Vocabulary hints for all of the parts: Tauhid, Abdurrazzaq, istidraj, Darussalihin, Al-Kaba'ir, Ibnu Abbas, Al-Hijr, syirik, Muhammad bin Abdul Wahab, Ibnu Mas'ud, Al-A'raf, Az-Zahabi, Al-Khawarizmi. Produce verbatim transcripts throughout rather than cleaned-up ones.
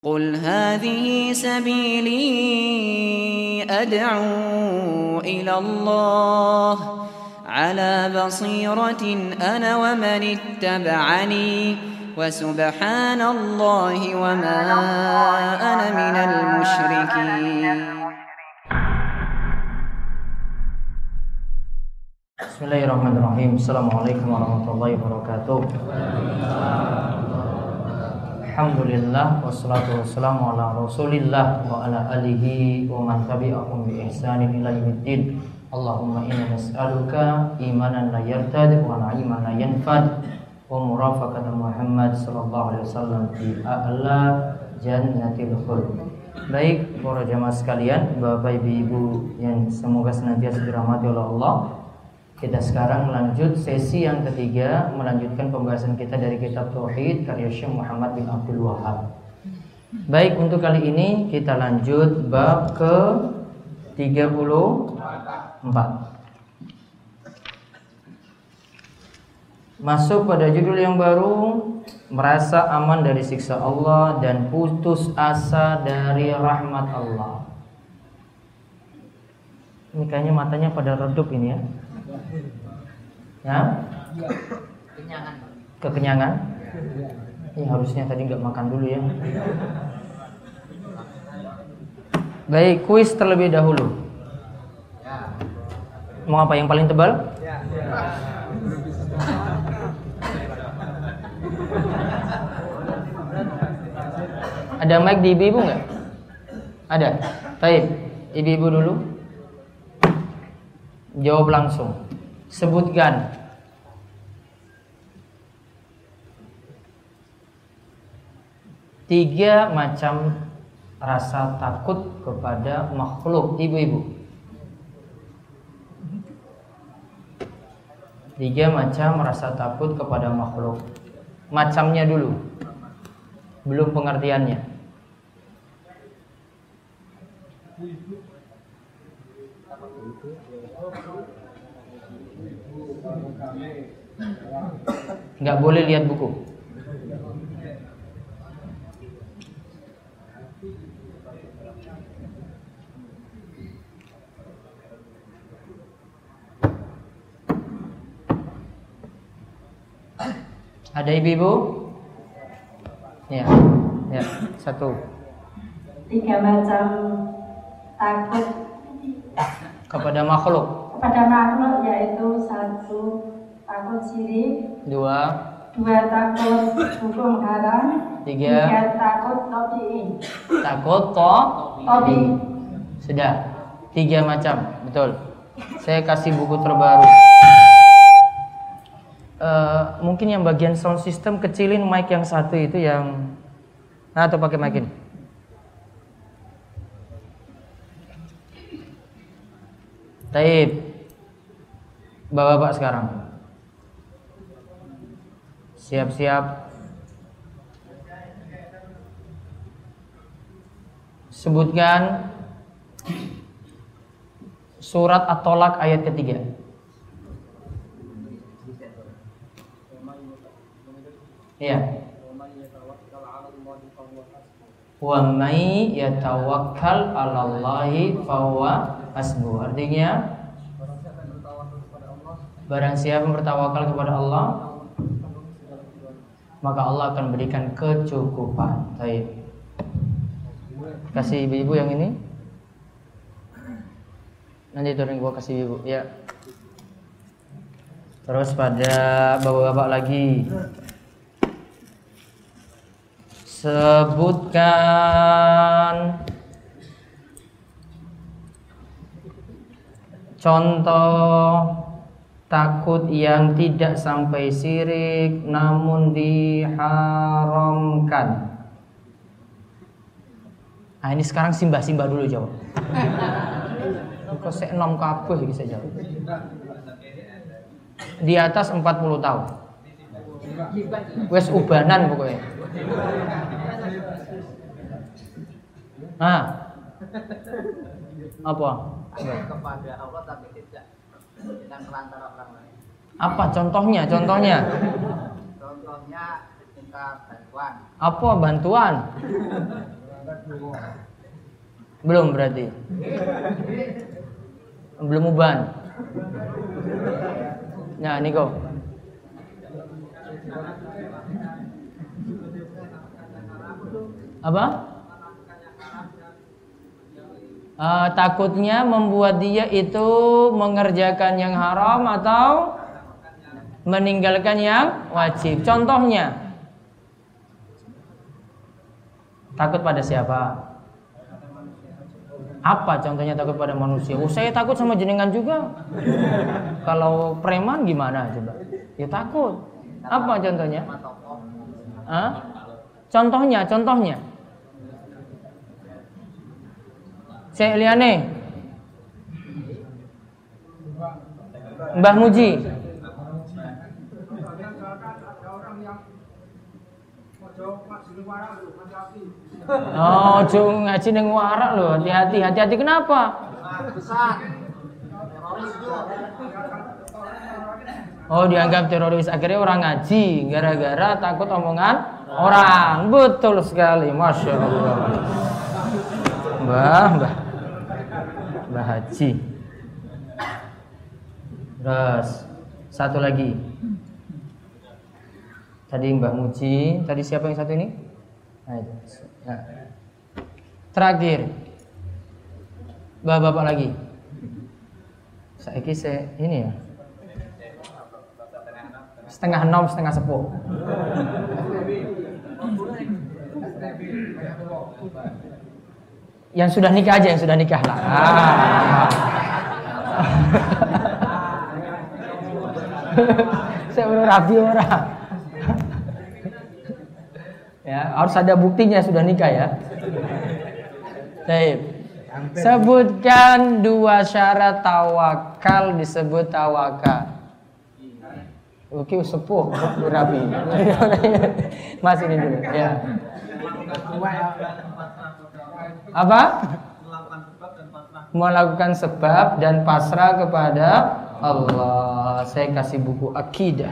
قل هذه سبيلي أدعو إلى الله على بصيرة أنا ومن اتبعني وسبحان الله وما أنا من المشركين. Bismillahirrahmanirrahim. Assalamualaikum warahmatullahi wabarakatuh. Alhamdulillah wassalatu wassalamu ala Rasulillah wa ala alihi wa man tabi'ahum bi ihsanin ila yaumiddin. Allahumma inna nas'aluka imanan la yartad wa 'ilman la yanfad wa murafaqata Muhammad sallallahu alaihi wasallam fi a'la jannatil khuld. Baik para jamaah sekalian, Bapak Ibu yang semoga senantiasa dirahmati oleh Allah. Kita sekarang lanjut sesi yang ketiga, melanjutkan pembahasan kita dari kitab Tauhid karya Syekh Muhammad bin Abdul Wahab. Baik, untuk kali ini kita lanjut bab ke tiga puluh empat. Masuk pada judul yang baru, merasa aman dari siksa Allah dan putus asa dari rahmat Allah. Ini kayaknya matanya pada redup ini ya. Ya? Kekenyangan. Kekenyangan? Ya, harusnya tadi nggak makan dulu ya. Baik, kuis terlebih dahulu. Mau apa yang paling tebal? Ada mic di ibu-ibu nggak? Ada. Baik, ibu-ibu dulu. Jawab langsung. Sebutkan. Tiga macam rasa takut kepada makhluk, ibu-ibu. Tiga macam rasa takut kepada makhluk. Macamnya dulu. Belum pengertiannya. Nggak boleh lihat buku. Ada ibu-ibu? Ya, ya, satu. Tiga macam takut kepada makhluk. Kepada makhluk yaitu satu takut syirik. Dua. Dua takut hukum haram. Tiga. Tiga takut tabi'i. Takut to tabi'i. Sudah. Tiga macam, betul. Saya kasih buku terbaru. Uh, mungkin yang bagian sound system kecilin mic yang satu itu yang. Nah, atau pakai mic ini. Taib. Bapak-bapak sekarang. Siap-siap. Sebutkan surat At-Tolak ayat ketiga. Iya. Wa may yatawakkal 'alallahi fahuwa hasbuh. Artinya barang siapa bertawakal kepada Allah, maka Allah akan berikan kecukupan. Baik. Kasih ibu-ibu yang ini. Nanti turun gua kasih ibu. Ya. Terus pada bapak-bapak lagi. Sebutkan contoh takut yang tidak sampai syirik namun diharamkan. Ah, ini sekarang simbah-simbah dulu jawab. Kok sek nom kabeh iki sik jawab. Di atas empat puluh tahun. Wes ubanan pokoknya. Ah. Apa? Kepada Allah tapi tidak Apa contohnya? Contohnya? Contohnya minta bantuan. Apa bantuan? Belum berarti. Belum uban. Nah, Niko. Apa? Uh, takutnya membuat dia itu mengerjakan yang haram atau meninggalkan yang wajib. Contohnya, takut pada siapa? Apa contohnya takut pada manusia? Oh, saya takut sama jenengan juga. Kalau preman gimana coba? Ya takut. Apa contohnya? Hah? Contohnya, contohnya. Syekh Liane, Mbah Muji. Oh, cung ngaji neng warak loh, hati-hati, hati-hati kenapa? Oh, dianggap teroris akhirnya orang ngaji, gara-gara takut omongan orang. Betul sekali, masya Allah. Mbah, mbah, mbah Haji. Terus satu lagi. Tadi Mbah Muji, tadi siapa yang satu ini? Nah. Terakhir, bapak-bapak lagi. Saya kise ini ya. Setengah enam, setengah sepuluh. Yang sudah nikah aja, yang sudah nikah lah. Saya belum rapi orang. Ya, harus ada buktinya sudah nikah ya. Baik. Sebutkan dua syarat tawakal disebut tawakal. Oke, sepuh rapi. Mas ini dulu ya. Apa? Melakukan sebab dan pasrah kepada Allah. Saya kasih buku akidah.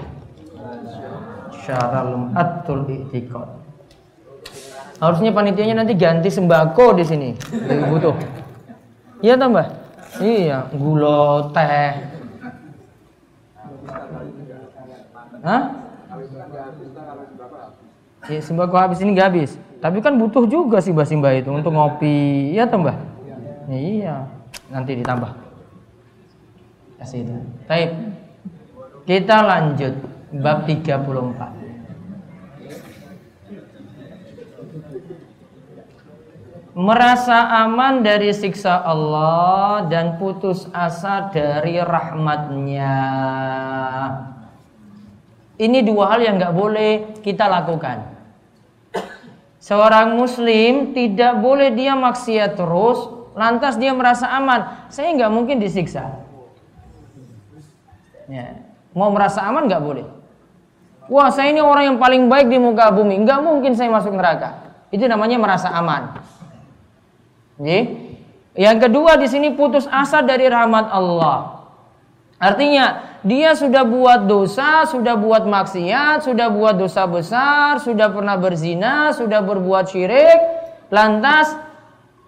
Syarahul Atul I'tiqad. Harusnya panitianya nanti ganti sembako di sini. Jadi butuh. Iya tambah. Iya, gula teh. Hah? Ya, sembako habis ini nggak habis. Tapi kan butuh juga sih mbak-mbak itu untuk ngopi. Iya tambah. Iya. Nanti ditambah. Kasih itu. Baik. Kita lanjut bab tiga puluh empat. Merasa aman dari siksa Allah dan putus asa dari rahmatnya. Ini dua hal yang gak boleh kita lakukan. Seorang muslim tidak boleh dia maksiat terus, lantas dia merasa aman. Saya gak mungkin disiksa ya. Mau merasa aman gak boleh. Wah, saya ini orang yang paling baik di muka bumi, gak mungkin saya masuk neraka. Itu namanya merasa aman. Yang kedua di sini putus asa dari rahmat Allah. Artinya dia sudah buat dosa, sudah buat maksiat, sudah buat dosa besar, sudah pernah berzina, sudah berbuat syirik. Lantas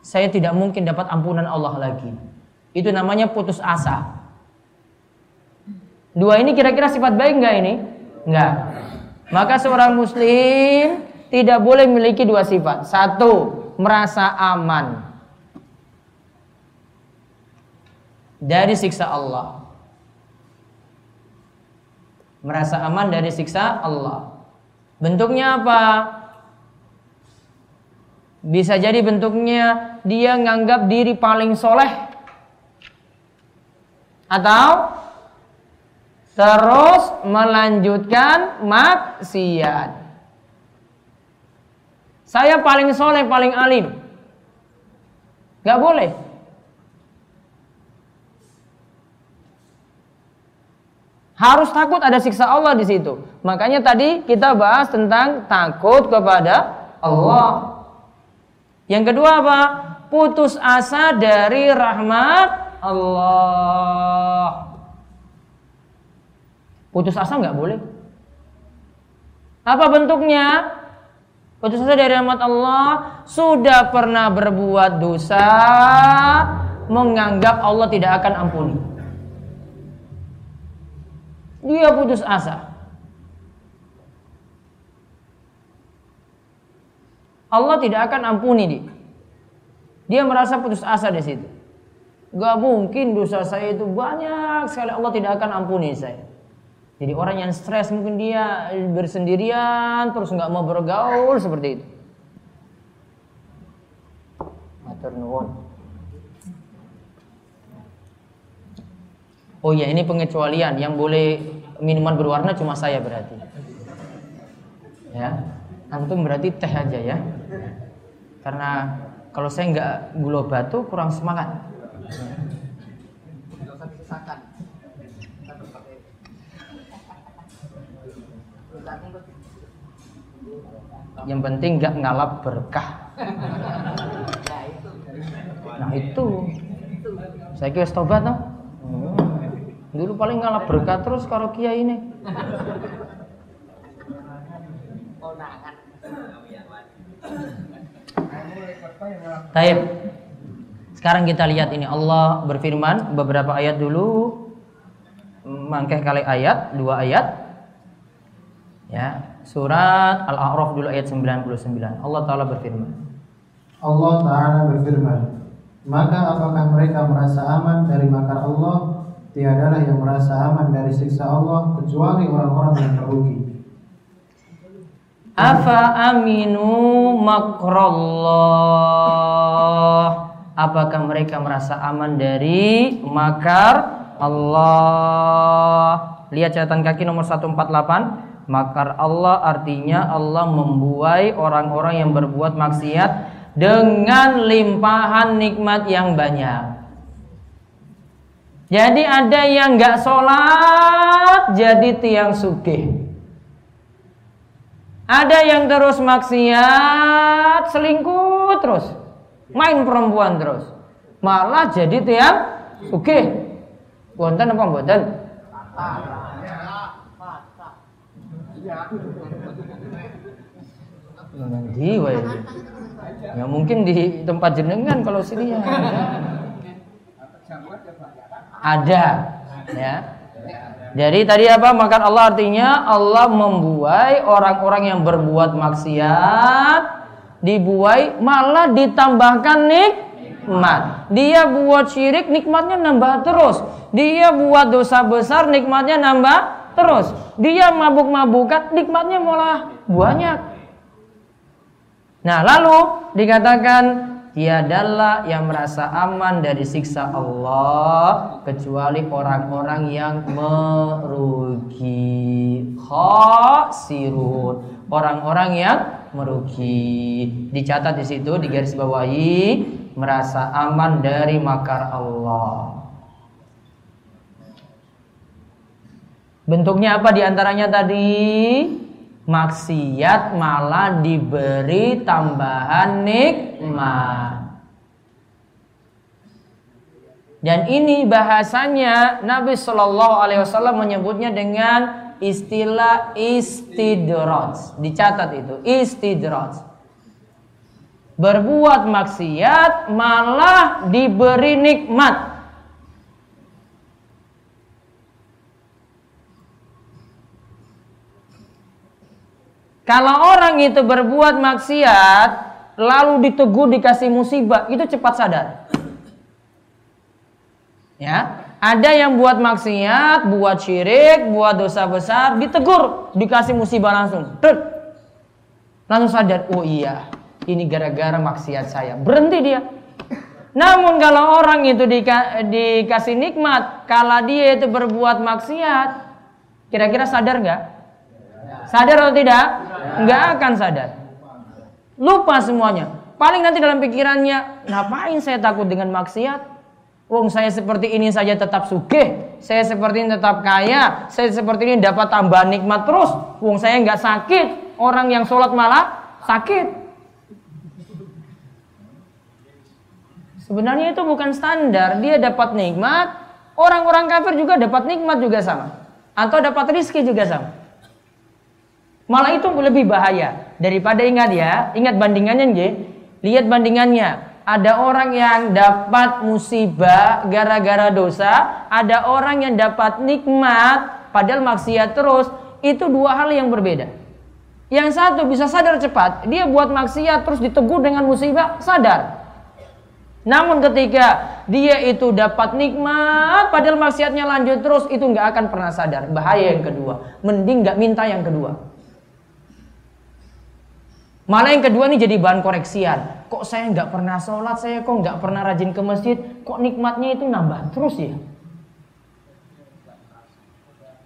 saya tidak mungkin dapat ampunan Allah lagi. Itu namanya putus asa. Dua ini kira-kira sifat baik enggak ini? Enggak. Maka seorang muslim tidak boleh memiliki dua sifat. Satu, merasa aman dari siksa Allah. Merasa aman dari siksa Allah. Bentuknya apa? Bisa jadi bentuknya dia nganggap diri paling soleh, atau terus melanjutkan maksiat. Saya paling soleh, paling alim. Gak boleh. Harus takut ada siksa Allah di situ. Makanya tadi kita bahas tentang takut kepada Allah. Yang kedua apa? Putus asa dari rahmat Allah. Putus asa nggak boleh. Apa bentuknya? Putus asa dari rahmat Allah, sudah pernah berbuat dosa, menganggap Allah tidak akan ampuni. Dia putus asa. Allah tidak akan ampuni dia. Dia merasa putus asa di situ. Gak mungkin dosa saya itu banyak sekali, Allah tidak akan ampuni saya. Jadi orang yang stres mungkin dia bersendirian, terus nggak mau bergaul seperti itu. Matur nuwun. Oh ya, ini pengecualian yang boleh minuman berwarna cuma saya berarti. Ya, antum berarti teh aja ya. Karena kalau saya nggak gula batu kurang semangat. Yang penting nggak ngalap berkah. Nah itu, saya kira tobat toh. Dulu paling ngalap berkah terus karo kiai ini. Taib. Sekarang kita lihat ini Allah berfirman beberapa ayat dulu. Mangkeh kali ayat, dua ayat. Ya, surat Al-A'raf dulu ayat sembilan puluh sembilan. Allah Ta'ala berfirman. Allah Ta'ala berfirman, maka apakah mereka merasa aman dari makar Allah? Tiadalah yang merasa aman dari siksa Allah kecuali orang-orang yang merugi. Afa aminu makrallah. Apakah mereka merasa aman dari makar Allah? Lihat catatan kaki nomor seratus empat puluh delapan. Makar Allah artinya Allah membuai orang-orang yang berbuat maksiat dengan limpahan nikmat yang banyak. Jadi ada yang nggak sholat jadi tiang sugih. Ada yang terus maksiat, selingkuh terus, main perempuan terus, malah jadi tiang sugih. Bonten apa bonten? Nanti, wajib. Ya mungkin di tempat jenengan kalau sini ya. Ada, ya. Jadi tadi apa? Makan Allah artinya Allah membuai orang-orang yang berbuat maksiat, dibuai malah ditambahkan nikmat. Dia buat syirik nikmatnya nambah terus. Dia buat dosa besar nikmatnya nambah. Terus dia mabuk-mabukan nikmatnya malah banyak. Nah lalu dikatakan tiadalah yang merasa aman dari siksa Allah kecuali orang-orang yang merugi. Khasirun, orang-orang yang merugi. Dicatat di situ, digarisbawahi, merasa aman dari makar Allah. Bentuknya apa diantaranya tadi? Maksiat malah diberi tambahan nikmat. Dan ini bahasanya Nabi Shallallahu Alaihi Wasallam menyebutnya dengan istilah istidraj. Dicatat itu istidraj. Berbuat maksiat malah diberi nikmat. Kalau orang itu berbuat maksiat, lalu ditegur dikasih musibah, itu cepat sadar. Ya, ada yang buat maksiat, buat syirik, buat dosa besar, ditegur, dikasih musibah langsung, Tut. langsung sadar. Oh iya, ini gara-gara maksiat saya. Berhenti dia. Namun kalau orang itu dika- dikasih nikmat, kalau dia itu berbuat maksiat, kira-kira sadar nggak? Sadar atau tidak? Nggak akan sadar. Lupa semuanya. Paling nanti dalam pikirannya, ngapain saya takut dengan maksiat? Wong saya seperti ini saja tetap sugih, saya seperti ini tetap kaya, saya seperti ini dapat tambahan nikmat terus. Wong saya nggak sakit, orang yang sholat malah sakit. Sebenarnya itu bukan standar. Dia dapat nikmat, orang-orang kafir juga dapat nikmat juga sama, atau dapat rizki juga sama. Malah itu lebih bahaya daripada, ingat ya, ingat bandingannya nggih. Lihat bandingannya. Ada orang yang dapat musibah gara-gara dosa, ada orang yang dapat nikmat padahal maksiat terus. Itu dua hal yang berbeda. Yang satu bisa sadar cepat, dia buat maksiat terus ditegur dengan musibah, sadar. Namun ketika dia itu dapat nikmat padahal maksiatnya lanjut terus, itu nggak akan pernah sadar. Bahaya yang kedua. Mending nggak minta yang kedua. Malah yang kedua ini jadi bahan koreksian. Kok saya nggak pernah sholat, saya kok nggak pernah rajin ke masjid, kok nikmatnya itu nambah terus ya?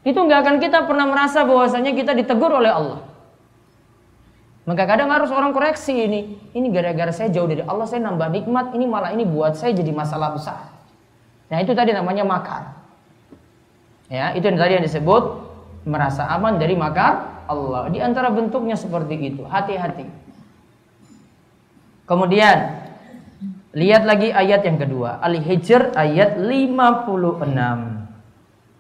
Itu nggak akan kita pernah merasa bahwasanya kita ditegur oleh Allah. Maka kadang harus orang koreksi ini. Ini gara-gara saya jauh dari Allah, saya nambah nikmat, ini malah ini buat saya jadi masalah besar. Nah itu tadi namanya makar. Ya, itu yang tadi yang disebut merasa aman dari makar Allah. Di antara bentuknya seperti itu. Hati-hati. Kemudian lihat lagi ayat yang kedua, Al-Hijr ayat lima puluh enam.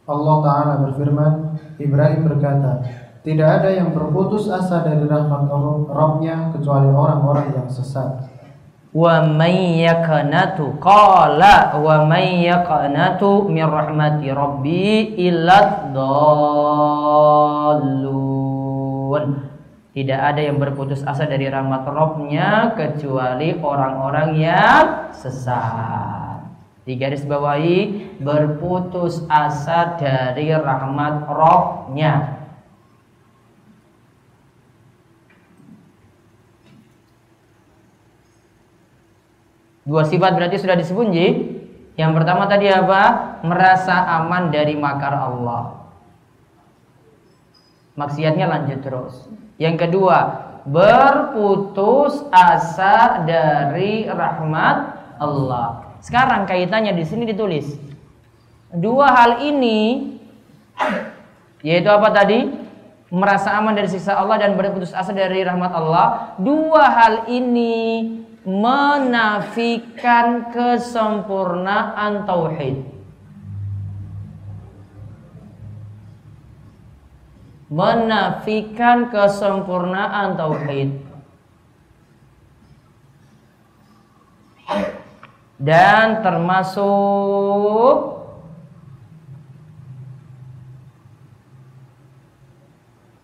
Allah Ta'ala berfirman, Ibrahim berkata, tidak ada yang berputus asa dari rahmat Rabb-Nya kecuali orang-orang yang sesat. Wa may yaqanatu qala wa may yaqanatu min rahmati rabbi illad dallun. Tidak ada yang berputus asa dari rahmat Rabb-Nya kecuali orang-orang yang sesat. Digarisbawahi, berputus asa dari rahmat Rabb-Nya. Dua sifat berarti sudah disebut, Ji. Yang pertama tadi apa? Merasa aman dari makar Allah, maksiatnya lanjut terus. Yang kedua, berputus asa dari rahmat Allah. Sekarang kaitannya di sini ditulis. Dua hal ini yaitu apa tadi? Merasa aman dari siksa Allah dan berputus asa dari rahmat Allah. Dua hal ini menafikan kesempurnaan tauhid. Menafikan kesempurnaan tauhid dan termasuk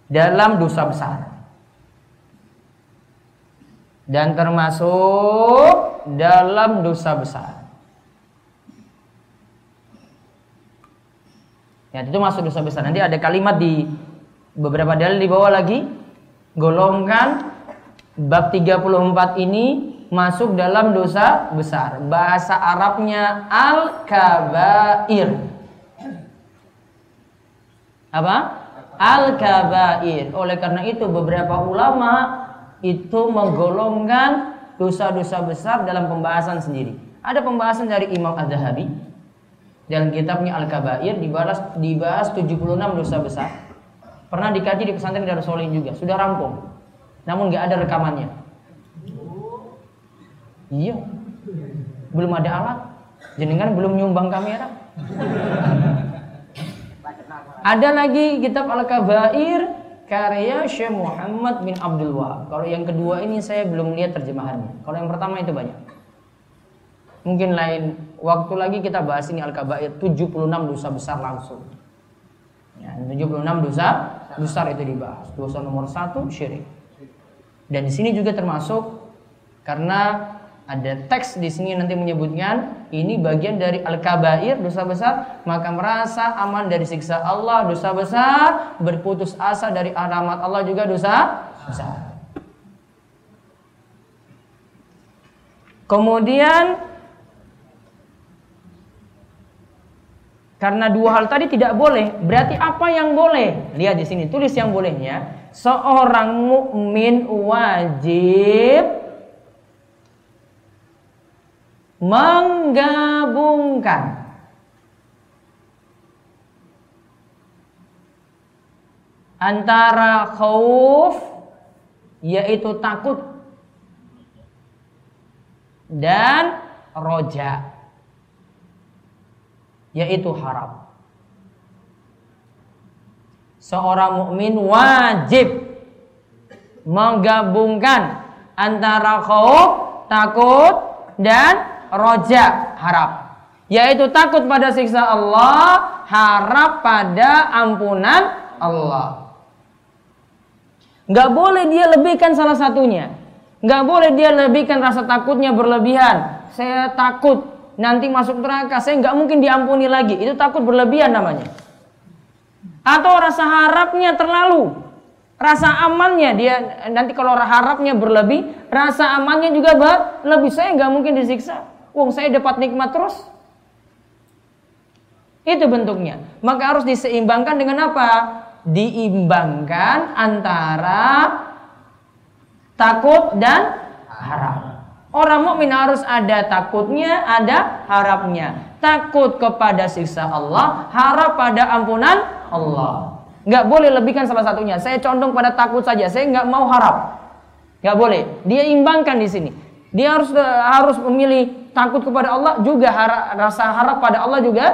dalam dosa besar dan termasuk dalam dosa besar. Ya, itu masuk dosa besar. Nanti ada kalimat di beberapa dalil dibawa lagi, golongan bab tiga puluh empat ini masuk dalam dosa besar. Bahasa Arabnya Al-Kaba'ir. Apa? Al-Kaba'ir. Oleh karena itu beberapa ulama itu menggolongkan dosa-dosa besar dalam pembahasan sendiri. Ada pembahasan dari Imam Az-Zahabi dalam kitabnya Al-Kaba'ir, dibahas, dibahas tujuh puluh enam dosa besar. Pernah dikaji di pesantren Darussalihin juga, sudah rampung. Namun nggak ada rekamannya. Iya. Belum ada alat. Jenengan belum nyumbang kamera. Ada lagi kitab Al-Kaba'ir karya Syekh Muhammad bin Abdul Wahab. Kalau yang kedua ini saya belum lihat terjemahannya. Kalau yang pertama itu banyak. Mungkin lain waktu lagi kita bahas ini Al-Kaba'ir, tujuh puluh enam dosa besar langsung. Ya, tujuh puluh enam dosa besar itu dibahas. Dosa nomor satu syirik. Dan di sini juga termasuk karena ada teks di sini nanti menyebutkan ini bagian dari Al-Kaba'ir dosa besar, maka merasa aman dari siksa Allah dosa besar, berputus asa dari rahmat Allah juga dosa besar. Kemudian karena dua hal tadi tidak boleh, berarti apa yang boleh? Lihat di sini, tulis yang bolehnya. Seorang mukmin wajib menggabungkan antara khauf, yaitu takut, dan roja, yaitu harap. Seorang mukmin wajib menggabungkan antara khauf, takut, dan roja, harap, yaitu takut pada siksa Allah, harap pada ampunan Allah. Nggak boleh dia lebihkan salah satunya. Nggak boleh dia lebihkan rasa takutnya berlebihan. Saya takut nanti masuk neraka, saya nggak mungkin diampuni lagi. Itu takut berlebihan namanya. Atau rasa harapnya terlalu, rasa amannya dia nanti kalau harapnya berlebih, rasa amannya juga berlebih. Saya nggak mungkin disiksa, wong saya dapat nikmat terus. Itu bentuknya. Maka harus diseimbangkan dengan apa? Diimbangkan antara takut dan harap. Orang mukmin harus ada takutnya, ada harapnya. Takut kepada siksa Allah, harap pada ampunan Allah. Nggak boleh lebihkan salah satunya. Saya condong pada takut saja, saya nggak mau harap. Nggak boleh. Dia imbangkan di sini. Dia harus harus memilih takut kepada Allah juga, harap, rasa harap pada Allah juga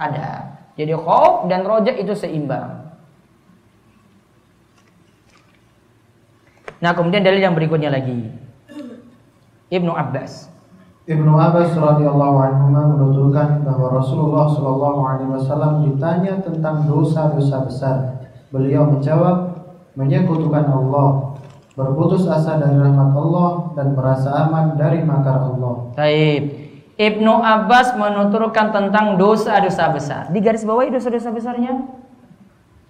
ada. Jadi khauf dan roja itu seimbang. Nah, kemudian dalil yang berikutnya lagi. Ibnu Abbas. Ibnu Abbas radhiyallahu anhu menuturkan bahwa Rasulullah shallallahu alaihi wasallam ditanya tentang dosa-dosa besar. Beliau menjawab, menyekutukan Allah, berputus asa dari rahmat Allah, dan merasa aman dari makar Allah. Taib. Ibnu Abbas menuturkan tentang dosa-dosa besar. Di garis bawah dosa-dosa besarnya.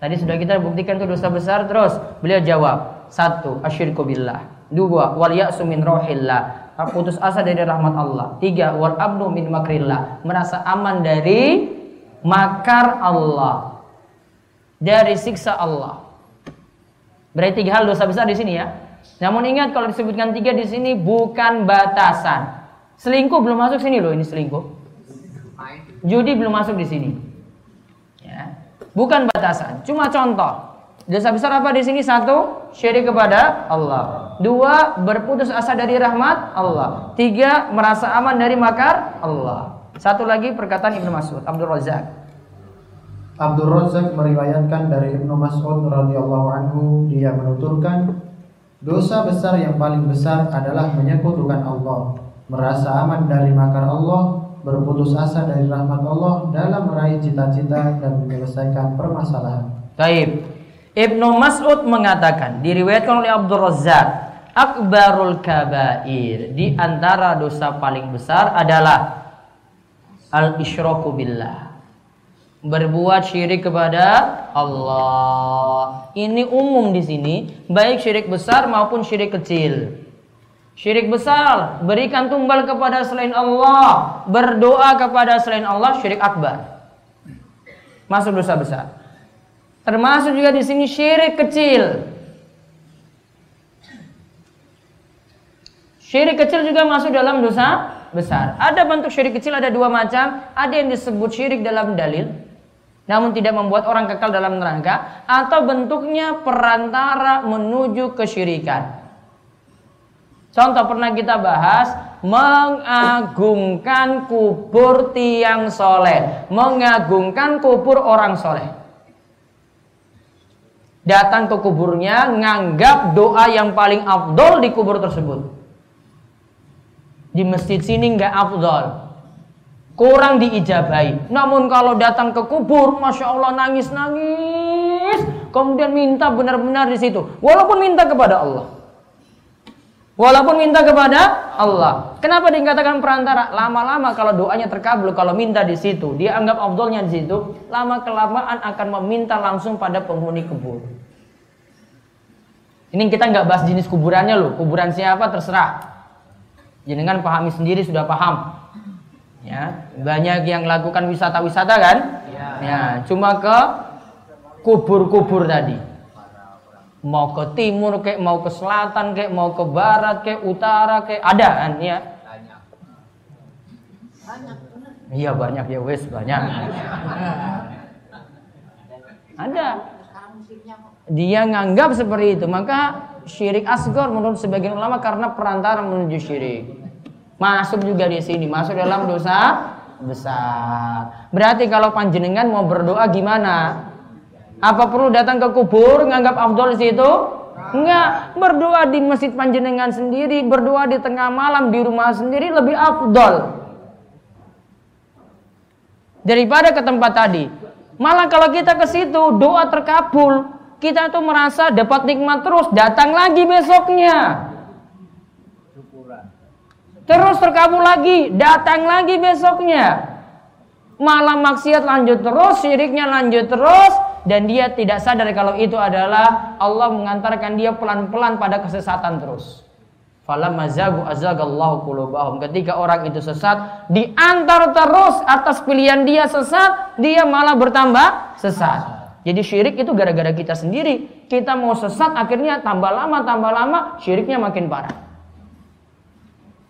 Tadi sudah kita buktikan itu dosa besar. Terus beliau jawab, satu, asyirku billah. Dua, wal ya'su min rohillah. Putus asa dari rahmat Allah. Tiga, wal abnu min makrillah, merasa aman dari makar Allah, dari siksa Allah. Berarti tiga hal dosa besar di sini ya. Namun ingat, kalau disebutkan tiga di sini bukan batasan. Selingkuh belum masuk sini loh, ini selingkuh. Judi belum masuk di sini. Ya. Bukan batasan, cuma contoh. Dosa besar apa di sini? Satu, syirik kepada Allah. Dua, berputus asa dari rahmat Allah. Tiga, merasa aman dari makar Allah. Satu lagi perkataan Ibnu Mas'ud, Abdurrazzaq. Abdurrazzaq meriwayatkan dari Ibnu Mas'ud radhiyallahu anhu, dia menuturkan, dosa besar yang paling besar adalah menyekutukan Allah, merasa aman dari makar Allah, berputus asa dari rahmat Allah dalam meraih cita-cita dan menyelesaikan permasalahan. Taib. Ibnu Mas'ud mengatakan, diriwayatkan oleh Abdurrazzaq, akbarul kaba'ir, di antara dosa paling besar adalah al-isyraku billah, berbuat syirik kepada Allah. Ini umum di sini, baik syirik besar maupun syirik kecil. Syirik besar, berikan tumbal kepada selain Allah, berdoa kepada selain Allah, syirik akbar, masuk dosa besar. Termasuk juga di sini syirik kecil. Syirik kecil juga masuk dalam dosa besar. Ada bentuk syirik kecil, ada dua macam. Ada yang disebut syirik dalam dalil, namun tidak membuat orang kekal dalam neraka, atau bentuknya perantara menuju kesyirikan. Contoh pernah kita bahas, mengagungkan kubur tiang soleh, mengagungkan kubur orang soleh. Datang ke kuburnya, nganggap doa yang paling afdol di kubur tersebut. Di masjid sini nggak afdol, kurang diijabahi. Namun kalau datang ke kubur, masya Allah, nangis-nangis, kemudian minta benar-benar di situ. Walaupun minta kepada Allah, walaupun minta kepada Allah. Kenapa dikatakan perantara? Lama-lama kalau doanya terkabul, kalau minta di situ, dia anggap afdolnya di situ, lama-kelamaan akan meminta langsung pada penghuni kubur. Ini kita nggak bahas jenis kuburannya loh, kuburan siapa terserah. Jenengan pahami sendiri, sudah paham. Ya, banyak yang lakukan wisata-wisata kan? Ya, cuma ke kubur-kubur tadi. Mau ke timur kayak, mau ke selatan kayak, mau ke barat kayak, utara kayak, ada kan ya? Banyak. Banyak. Iya banyak ya wes banyak. Ada. Dia nganggap seperti itu, maka syirik asghar menurut sebagian ulama karena perantara menuju syirik. Masuk juga di sini, masuk dalam dosa besar. Berarti kalau panjenengan mau berdoa gimana? Apa perlu datang ke kubur, nganggap afdol di situ? Enggak, berdoa di masjid panjenengan sendiri, berdoa di tengah malam di rumah sendiri lebih afdol daripada ke tempat tadi. Malah kalau kita ke situ doa terkabul, kita tuh merasa dapat nikmat terus, datang lagi besoknya. Terus terkabul lagi, datang lagi besoknya. Malah maksiat lanjut terus, syiriknya lanjut terus, dan dia tidak sadar kalau itu adalah Allah mengantarkan dia pelan-pelan pada kesesatan terus. Falamma zagu azagallahu qulubahum. Ketika orang itu sesat, diantar terus atas pilihan dia sesat, dia malah bertambah sesat. Jadi syirik itu gara-gara kita sendiri. Kita mau sesat, akhirnya tambah lama, tambah lama, syiriknya makin parah.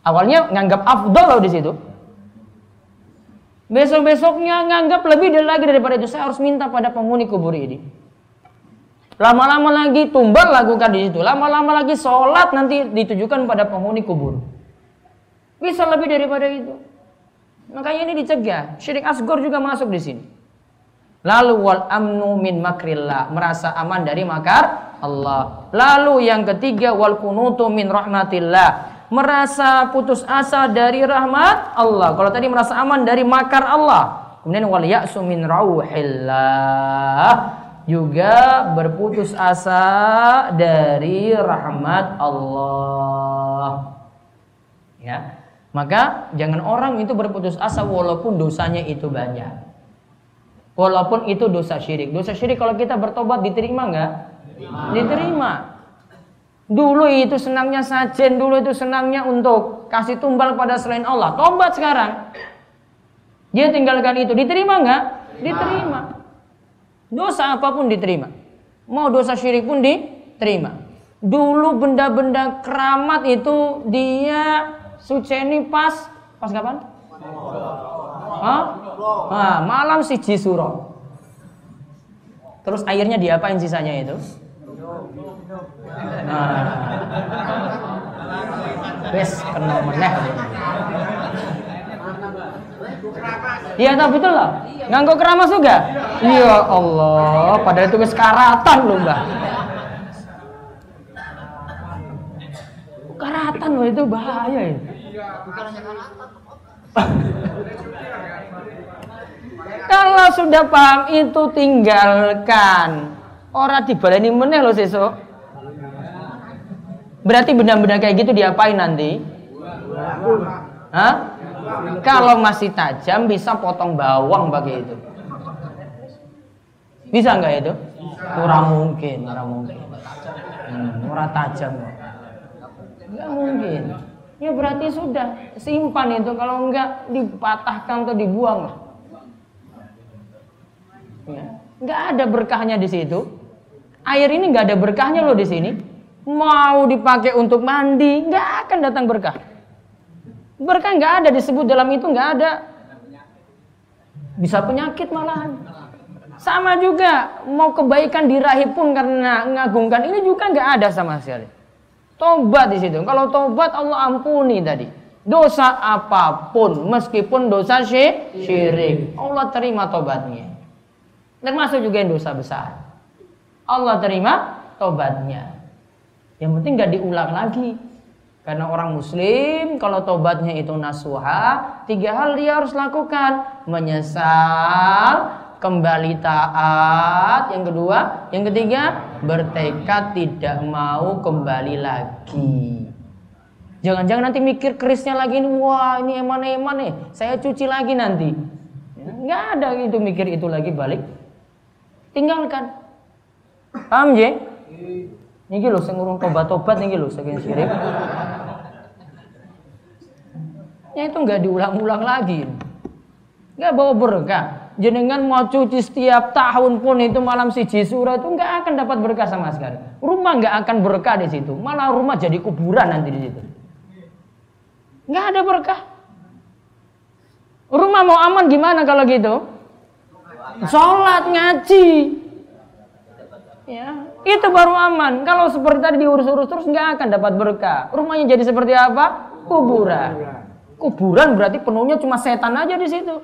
Awalnya nganggap afdol loh di situ. Besok-besoknya nganggap lebih dari lagi daripada itu. Saya harus minta pada penghuni kubur ini. Lama-lama lagi tumbal lakukan di situ. Lama-lama lagi sholat nanti ditujukan pada penghuni kubur. Bisa lebih daripada itu. Makanya ini dicegah. Syirik asghar juga masuk di sini. Lalu wal amnu min makrillah, merasa aman dari makar Allah. Lalu yang ketiga wal kunutu min rahmatillah, merasa putus asa dari rahmat Allah. Kalau tadi merasa aman dari makar Allah. Kemudian wal ya'su min rauhillah, juga berputus asa dari rahmat Allah. Ya. Maka jangan orang itu berputus asa walaupun dosanya itu banyak. Walaupun itu dosa syirik. Dosa syirik kalau kita bertobat diterima enggak? Diterima. Diterima. Dulu itu senangnya sajen, dulu itu senangnya untuk kasih tumbal pada selain Allah. Tobat sekarang, dia tinggalkan itu, diterima nggak? Diterima. Dosa apapun diterima. Mau dosa syirik pun diterima. Dulu benda-benda keramat itu dia suceni pas pas kapan? Hah? Nah, malam si Jisuro. Terus airnya diapain sisanya itu? Wes kena meneh. Iya tahu betul loh. Nganggo keramas juga. Ya Allah, padahal itu wis karatan loh, Mbak. Karatan loh itu bahaya ya. Bukan hanya karatan. Kalau sudah paham itu tinggalkan. Orang dibaleni meneh loh sesuk. Berarti benda-benda kayak gitu diapain nanti? Hah? Kalau masih tajam bisa potong bawang pakai itu. Bisa nggak itu? Kurang mungkin, kurang mungkin. Hmm, orang tajam kok. Nggak mungkin. Ya berarti sudah simpan itu. Kalau enggak dipatahkan atau dibuang lah. Ya. Nggak ada berkahnya di situ. Air ini nggak ada berkahnya loh di sini. Mau dipakai untuk mandi nggak akan datang berkah. Berkah nggak ada, disebut dalam itu nggak ada. Bisa penyakit malahan. Sama juga mau kebaikan diraih pun karena mengagungkan ini juga nggak ada sama sekali. Tobat di situ. Kalau tobat Allah ampuni tadi. Dosa apapun meskipun dosa syirik Allah terima tobatnya. Termasuk juga yang dosa besar. Allah terima tobatnya. Yang penting gak diulang lagi. Karena orang muslim kalau tobatnya itu nasuha, tiga hal dia harus lakukan. Menyesal, kembali taat. Yang kedua, yang ketiga, bertekad tidak mau kembali lagi. Jangan-jangan nanti mikir kerisnya lagi. Wah ini eman-eman nih, saya cuci lagi nanti. Gak ada itu mikir itu lagi balik. Tinggalkan. Paham je? Niki lho sing urung tobat-tobat niki lho saking syirik. Ya itu enggak diulang-ulang lagi. Enggak bawa berkah. Jenengan mau cuci setiap tahun pun itu malam siji sura itu enggak akan dapat berkah sama sekali. Rumah enggak akan berkah di situ. Malah rumah jadi kuburan nanti di situ. Enggak ada berkah. Rumah mau aman gimana kalau gitu? Sholat, ngaji. Ya, itu baru aman. Kalau seperti tadi diurus-urus terus nggak akan dapat berkah. Rumahnya jadi seperti apa? Kuburan. Kuburan berarti penuhnya cuma setan aja di situ.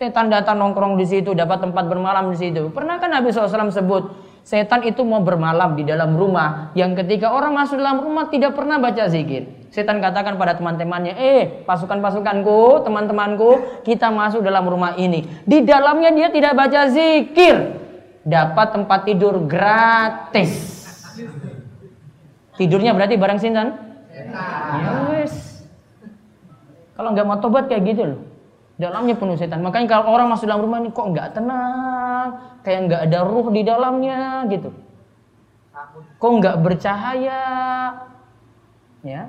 Setan datang nongkrong di situ, dapat tempat bermalam di situ. Pernah kan Nabi shallallahu alaihi wasallam sebut, Setan itu mau bermalam di dalam rumah, yang ketika orang masuk dalam rumah tidak pernah baca zikir. Setan katakan pada teman-temannya, eh pasukan-pasukanku, teman-temanku, kita masuk dalam rumah ini. Di dalamnya dia tidak baca zikir, dapat tempat tidur gratis. Tidurnya berarti bareng sinten? Setan. Yes. Kalau nggak mau tobat kayak gitu loh. Dalamnya penuh setan. Makanya kalau orang masuk dalam rumah ini kok nggak tenang, kayak nggak ada ruh di dalamnya gitu. Kok nggak bercahaya, ya?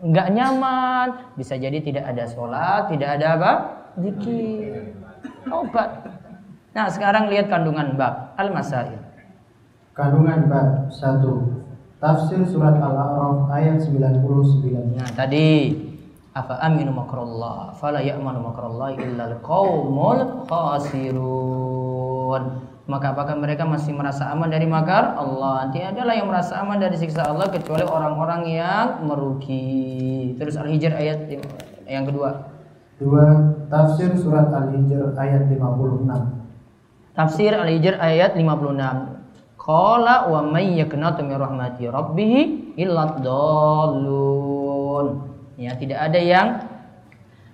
Nggak nyaman. Bisa jadi tidak ada sholat, tidak ada apa? Zikir. Obat. Nah sekarang lihat kandungan bab Al-Masail. Kandungan bab satu. Tafsir surat Al-A'raf ayat sembilan puluh sembilan. Nah tadi. Afa aminu makrallah fala ya'manu makrallah illal qaumul khasirun. Maka apakah mereka masih merasa aman dari makar Allah? Tiadalah yang merasa aman dari siksa Allah kecuali orang-orang yang merugi. Terus Al-Hijr ayat yang kedua. Dua, tafsir surat Al-Hijr ayat lima puluh enam. Tafsir Al-Hijr ayat lima puluh enam. Qala wa may yaknatu min rahmati rabbih illad dallun. Ya, tidak ada yang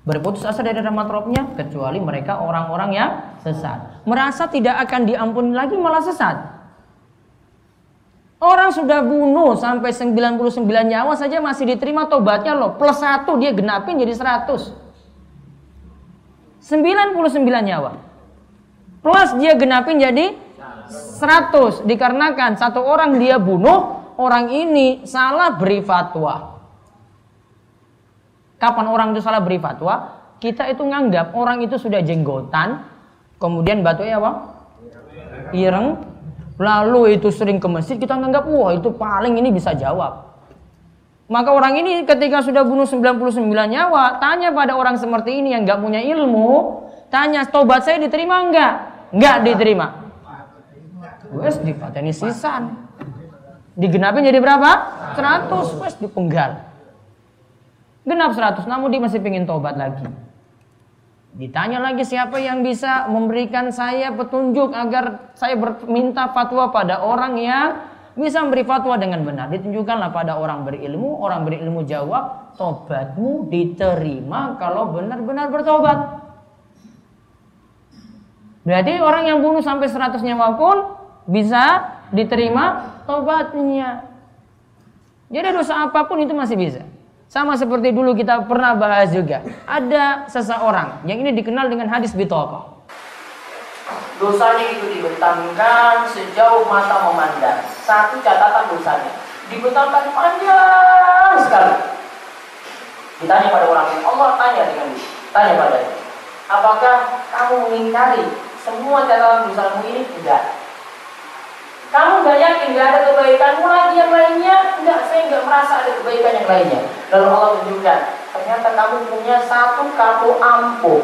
berputus asa dari rahmat Rabbnya kecuali mereka orang-orang yang sesat. Merasa tidak akan diampuni lagi malah sesat. Orang sudah bunuh sampai sembilan puluh sembilan nyawa saja masih diterima tobatnya loh. Plus satu dia genapin jadi seratus. sembilan puluh sembilan nyawa. Plus dia genapin jadi seratus. Dikarenakan satu orang dia bunuh, orang ini salah beri fatwa. Kapan orang itu salah beri fatwa? Kita itu nganggap orang itu sudah jenggotan, kemudian batunya apa? Ireng. Lalu itu sering ke masjid, kita nganggap wah itu paling ini bisa jawab. Maka orang ini ketika sudah bunuh sembilan puluh sembilan nyawa, tanya pada orang seperti ini yang nggak punya ilmu, tanya tobat saya diterima enggak? Enggak diterima. Wes dipateni sisan. Digenapin jadi berapa? seratus. Wes dipenggal. Genap seratus, namun dia masih pengen tobat lagi. Ditanya lagi siapa yang bisa memberikan saya petunjuk agar saya minta fatwa pada orang yang bisa memberi fatwa dengan benar. Ditunjukkanlah pada orang berilmu, orang berilmu jawab, tobatmu diterima kalau benar-benar bertobat. Berarti orang yang bunuh sampai seratus nyawa pun bisa diterima tobatnya. Jadi dosa apapun itu masih bisa. Sama seperti dulu kita pernah bahas juga. Ada seseorang yang ini dikenal dengan hadis bitaqah. Dosanya itu dibentangkan sejauh mata memandang. Satu catatan dosanya. Dibentangkan panjang sekali. Ditanya pada orang ini. Allah tanya dengan dia. Tanya pada dia. Apakah kamu mengingkari semua catatan dosamu ini? Tidak. Kamu gak yakin gak ada kebaikanmu lagi yang lainnya? Enggak, saya gak merasa ada kebaikan yang lainnya. Lalu Allah tunjukkan, ternyata kamu punya satu kartu ampuh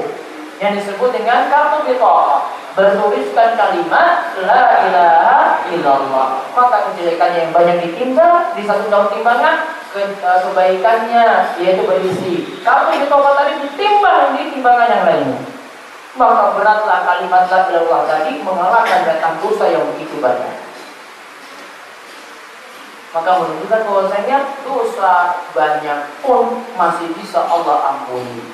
yang disebut dengan kartu bitaqah, bertuliskan kalimat la ilaha illallah. Maka kejelekannya yang banyak ditimbang di satu daun timbangan, ke, kebaikannya yaitu berisi. Kartu bitaqah tadi ditimbang di timbangan yang lainnya. Maka beratlah kalimat la ilaha illallah tadi mengalahkan datang dosa yang begitu banyak. Maka menunjukkan bahwasanya dosa banyak pun masih bisa Allah ampuni.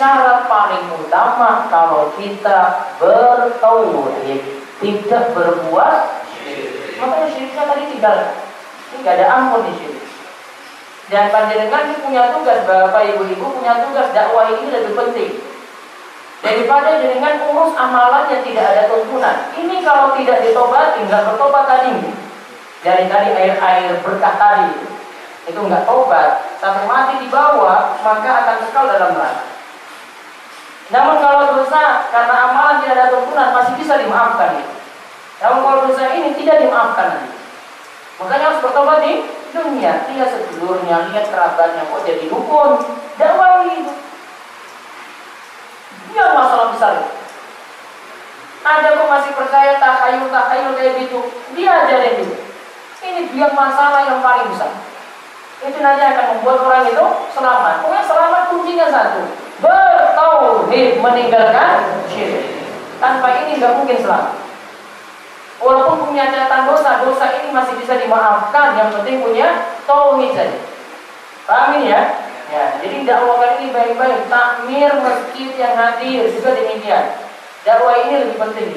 Syarat paling utama kalau kita bertauhid, tidak berbuat syirik. Makanya syiriknya tadi tinggal. Ini gak ada ampun di syirik. Dan panjenengan punya tugas, Bapak Ibu-ibu punya tugas dakwah ini lebih penting. Daripada jenengan urus amalan yang tidak ada tuntunan. Ini kalau tidak ditobati, nggak bertobat tadi. Dari tadi air-air berkah tadi itu nggak tobat sampai mati di bawah, maka akan kekal dalam neraka. Namun kalau dosa karena amalan tidak ada tuntunan masih bisa dimaafkan ya. Namun kalau dosa ini tidak dimaafkan, makanya harus bertobat di dunia. Lihat sedulurnya, lihat kerabatnya kok jadi dukun, dakwahi. Dia masalah besar. Ada kok masih percaya takhayul takhayul kayak gitu, dia ajarin dulu. Ini dia masalah yang paling besar. Itu nanti akan membuat orang itu selamat. Pokoknya selamat kuncinya satu, bertauhid, meninggalkan syirik. Tanpa ini nggak mungkin selamat. Walaupun punya catatan dosa, dosa ini masih bisa dimaafkan. Yang penting punya tauhid saja. Paham ini ya? Ya, jadi dakwah ini baik-baik. Takmir masjid yang hadir juga demikian. Dakwah ini lebih penting.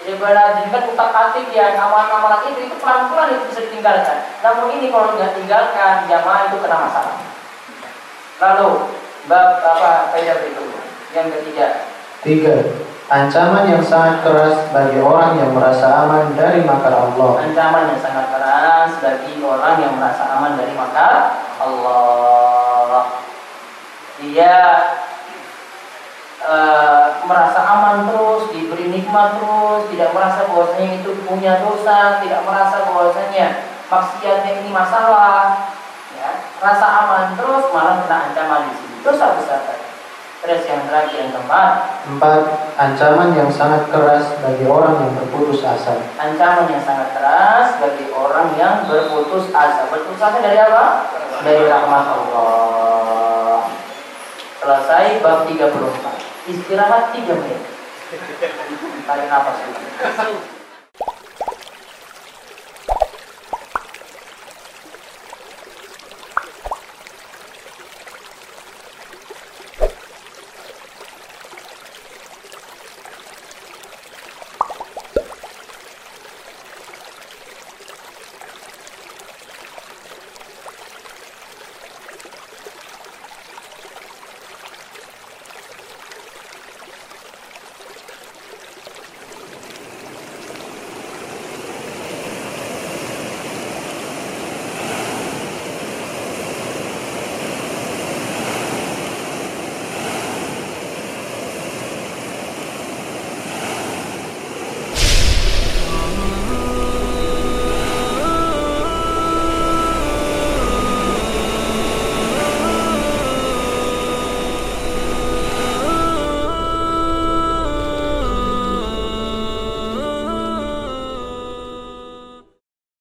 Jadi jadikan utak-atik yang amalan-amalan itu itu pelan-pelan itu bisa ditinggalkan. Namun ini kalau tidak tinggalkan, jamaah itu kena masalah. Lalu bab apa faedah berikutnya? Yang ketiga. Tiga. Ancaman yang sangat keras bagi orang yang merasa aman dari makar Allah. Ancaman yang sangat keras bagi orang yang merasa aman dari makar Allah. Dia uh, merasa aman terus, diberi nikmat terus, tidak merasa bahwasanya itu punya dosa, tidak merasa bahwasanya maksiatnya ini masalah. Ya, rasa aman terus malah kena ancaman di sini. Dosa besar tadi. Terus yang terakhir yang keempat. Empat, ancaman yang sangat keras bagi orang yang berputus asa. Ancaman yang sangat keras bagi orang yang berputus asa. Berputus asa dari apa? Dari rahmat Allah. Selesai bab tiga puluh empat. Istirahat tiga menit. Tarik nafas dulu.